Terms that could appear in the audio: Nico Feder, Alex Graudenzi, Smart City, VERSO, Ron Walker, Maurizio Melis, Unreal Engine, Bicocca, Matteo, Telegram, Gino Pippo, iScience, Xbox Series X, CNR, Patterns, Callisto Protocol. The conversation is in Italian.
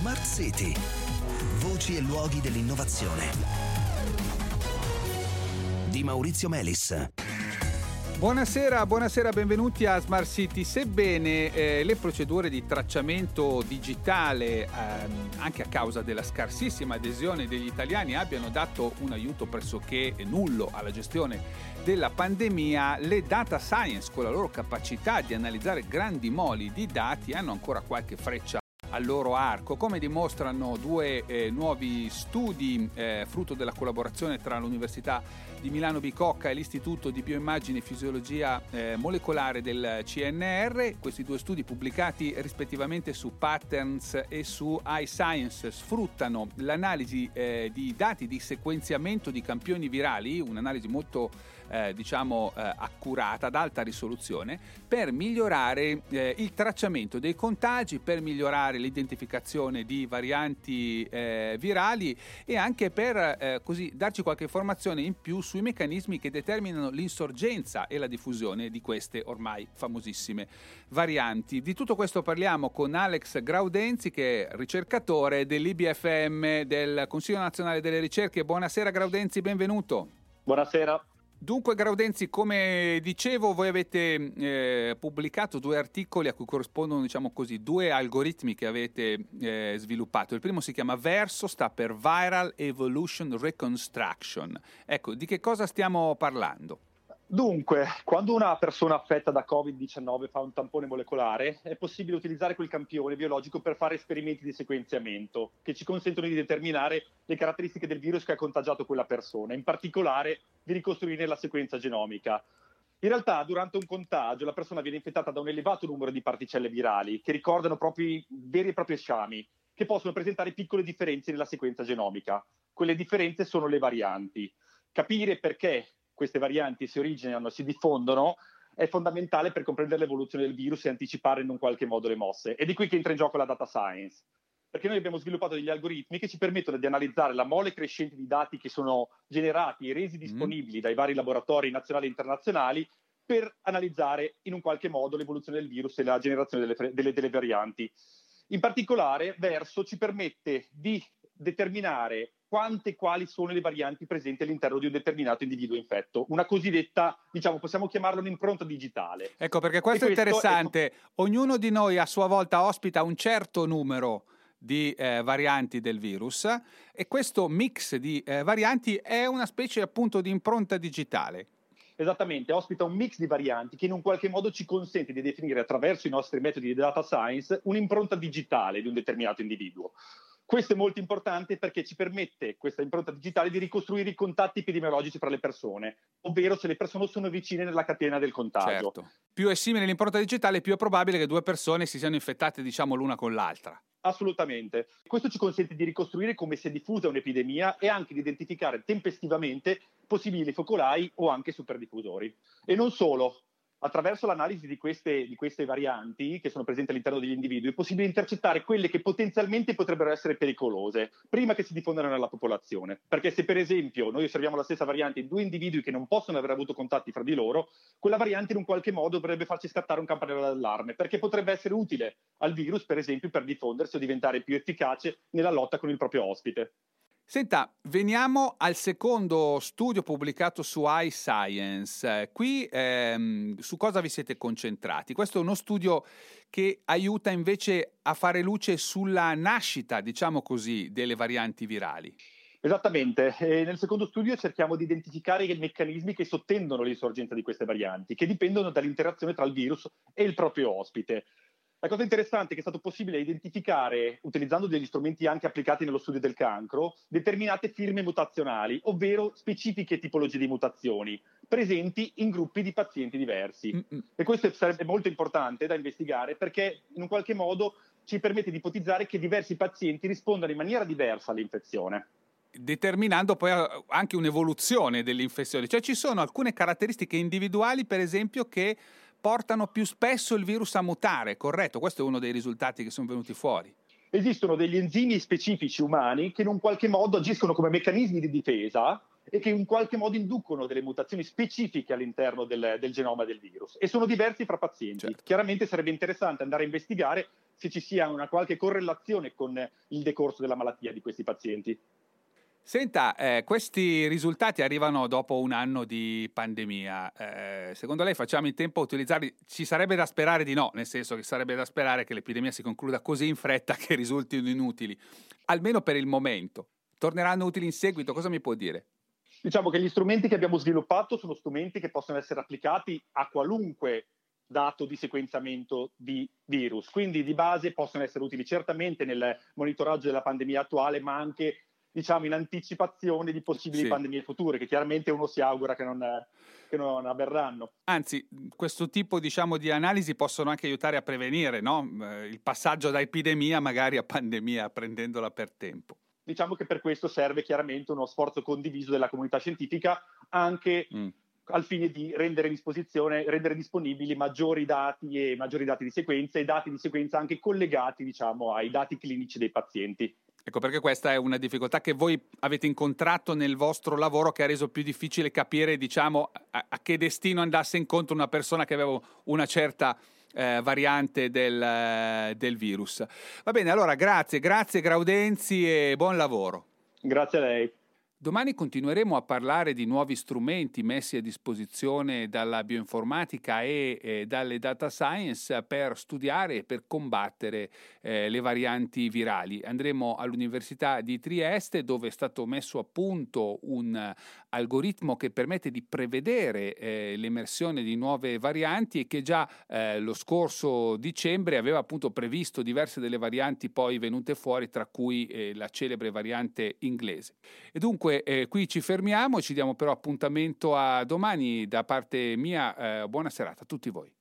Smart City, voci e luoghi dell'innovazione, di Maurizio Melis. Buonasera, benvenuti a Smart City. Sebbene le procedure di tracciamento digitale, anche a causa della scarsissima adesione degli italiani, abbiano dato un aiuto pressoché nullo alla gestione della pandemia, le data science, con la loro capacità di analizzare grandi moli di dati, hanno ancora qualche freccia al loro arco, come dimostrano due nuovi studi frutto della collaborazione tra l'Università di Milano Bicocca e l'Istituto di Bioimmagine e Fisiologia Molecolare del CNR. Questi due studi, pubblicati rispettivamente su Patterns e su iScience, sfruttano l'analisi di dati di sequenziamento di campioni virali, un'analisi molto accurata, ad alta risoluzione, per migliorare il tracciamento dei contagi, per migliorare l'identificazione di varianti virali e anche per così darci qualche informazione in più sui meccanismi che determinano l'insorgenza e la diffusione di queste ormai famosissime varianti. Di tutto questo parliamo con Alex Graudenzi, che è ricercatore dell'IBFM, del Consiglio Nazionale delle Ricerche. Buonasera Graudenzi, benvenuto. Buonasera. Dunque Graudenzi, come dicevo, voi avete pubblicato due articoli a cui corrispondono, due algoritmi che avete sviluppato. Il primo si chiama VERSO, sta per Viral Evolution Reconstruction. Ecco, di che cosa stiamo parlando? Dunque, quando una persona affetta da Covid-19 fa un tampone molecolare, è possibile utilizzare quel campione biologico per fare esperimenti di sequenziamento che ci consentono di determinare le caratteristiche del virus che ha contagiato quella persona, in particolare di ricostruire la sequenza genomica. In realtà, durante un contagio, la persona viene infettata da un elevato numero di particelle virali che ricordano propri veri e propri sciami, che possono presentare piccole differenze nella sequenza genomica. Quelle differenze sono le varianti. Capire perché queste varianti si originano, si diffondono, è fondamentale per comprendere l'evoluzione del virus e anticipare in un qualche modo le mosse. È di qui che entra in gioco la data science, perché noi abbiamo sviluppato degli algoritmi che ci permettono di analizzare la mole crescente di dati che sono generati e resi disponibili dai vari laboratori nazionali e internazionali per analizzare in un qualche modo l'evoluzione del virus e la generazione delle varianti. In particolare, VERSO ci permette di determinare quante e quali sono le varianti presenti all'interno di un determinato individuo infetto. Una cosiddetta, possiamo chiamarla un'impronta digitale. Ecco, perché questo è interessante. Ognuno di noi a sua volta ospita un certo numero di varianti del virus, e questo mix di varianti è una specie appunto di impronta digitale. Esattamente, ospita un mix di varianti che in un qualche modo ci consente di definire, attraverso i nostri metodi di data science, un'impronta digitale di un determinato individuo. Questo è molto importante perché ci permette, questa impronta digitale, di ricostruire i contatti epidemiologici fra le persone, ovvero se le persone sono vicine nella catena del contagio. Certo. Più è simile l'impronta digitale, più è probabile che due persone si siano infettate, l'una con l'altra. Assolutamente. Questo ci consente di ricostruire come si è diffusa un'epidemia e anche di identificare tempestivamente possibili focolai o anche superdiffusori. E non solo. Attraverso l'analisi di queste varianti che sono presenti all'interno degli individui, è possibile intercettare quelle che potenzialmente potrebbero essere pericolose prima che si diffondano nella popolazione. Perché se per esempio noi osserviamo la stessa variante in due individui che non possono aver avuto contatti fra di loro, quella variante in un qualche modo dovrebbe farci scattare un campanello d'allarme, perché potrebbe essere utile al virus, per esempio, per diffondersi o diventare più efficace nella lotta con il proprio ospite. Senta, veniamo al secondo studio pubblicato su iScience. Qui su cosa vi siete concentrati? Questo è uno studio che aiuta invece a fare luce sulla nascita, delle varianti virali. Esattamente. Nel secondo studio cerchiamo di identificare i meccanismi che sottendono l'insorgenza di queste varianti, che dipendono dall'interazione tra il virus e il proprio ospite. La cosa interessante è che è stato possibile identificare, utilizzando degli strumenti anche applicati nello studio del cancro, determinate firme mutazionali, ovvero specifiche tipologie di mutazioni presenti in gruppi di pazienti diversi. E questo sarebbe molto importante da investigare, perché in un qualche modo ci permette di ipotizzare che diversi pazienti rispondano in maniera diversa all'infezione, determinando poi anche un'evoluzione dell'infezione. Cioè ci sono alcune caratteristiche individuali, per esempio, che portano più spesso il virus a mutare, corretto? Questo è uno dei risultati che sono venuti fuori. Esistono degli enzimi specifici umani che in un qualche modo agiscono come meccanismi di difesa e che in qualche modo inducono delle mutazioni specifiche all'interno del genoma del virus, e sono diversi fra pazienti. Certo. Chiaramente sarebbe interessante andare a investigare se ci sia una qualche correlazione con il decorso della malattia di questi pazienti. Senta, questi risultati arrivano dopo un anno di pandemia. Secondo lei facciamo in tempo a utilizzarli? Ci sarebbe da sperare di no, nel senso che sarebbe da sperare che l'epidemia si concluda così in fretta che risultino inutili, almeno per il momento. Torneranno utili in seguito? Cosa mi può dire? Diciamo che gli strumenti che abbiamo sviluppato sono strumenti che possono essere applicati a qualunque dato di sequenziamento di virus. Quindi di base possono essere utili certamente nel monitoraggio della pandemia attuale, ma anche diciamo in anticipazione di possibili pandemie future, che chiaramente uno si augura che non avverranno. Anzi, questo tipo diciamo di analisi possono anche aiutare a prevenire, no? Il passaggio da epidemia magari a pandemia, prendendola per tempo. Diciamo che per questo serve chiaramente uno sforzo condiviso della comunità scientifica, anche al fine di rendere disponibili maggiori dati di sequenza e dati di sequenza anche collegati diciamo ai dati clinici dei pazienti. Ecco perché questa è una difficoltà che voi avete incontrato nel vostro lavoro, che ha reso più difficile capire diciamo a che destino andasse incontro una persona che aveva una certa variante del virus. Va bene, allora grazie Graudenzi e buon lavoro. Grazie a lei. Domani continueremo a parlare di nuovi strumenti messi a disposizione dalla bioinformatica e dalle data science per studiare e per combattere le varianti virali. Andremo all'Università di Trieste, dove è stato messo a punto un algoritmo che permette di prevedere l'emersione di nuove varianti, e che già lo scorso dicembre aveva appunto previsto diverse delle varianti poi venute fuori, tra cui la celebre variante inglese. E dunque qui ci fermiamo, ci diamo però appuntamento a domani. Da parte mia, buona serata a tutti voi.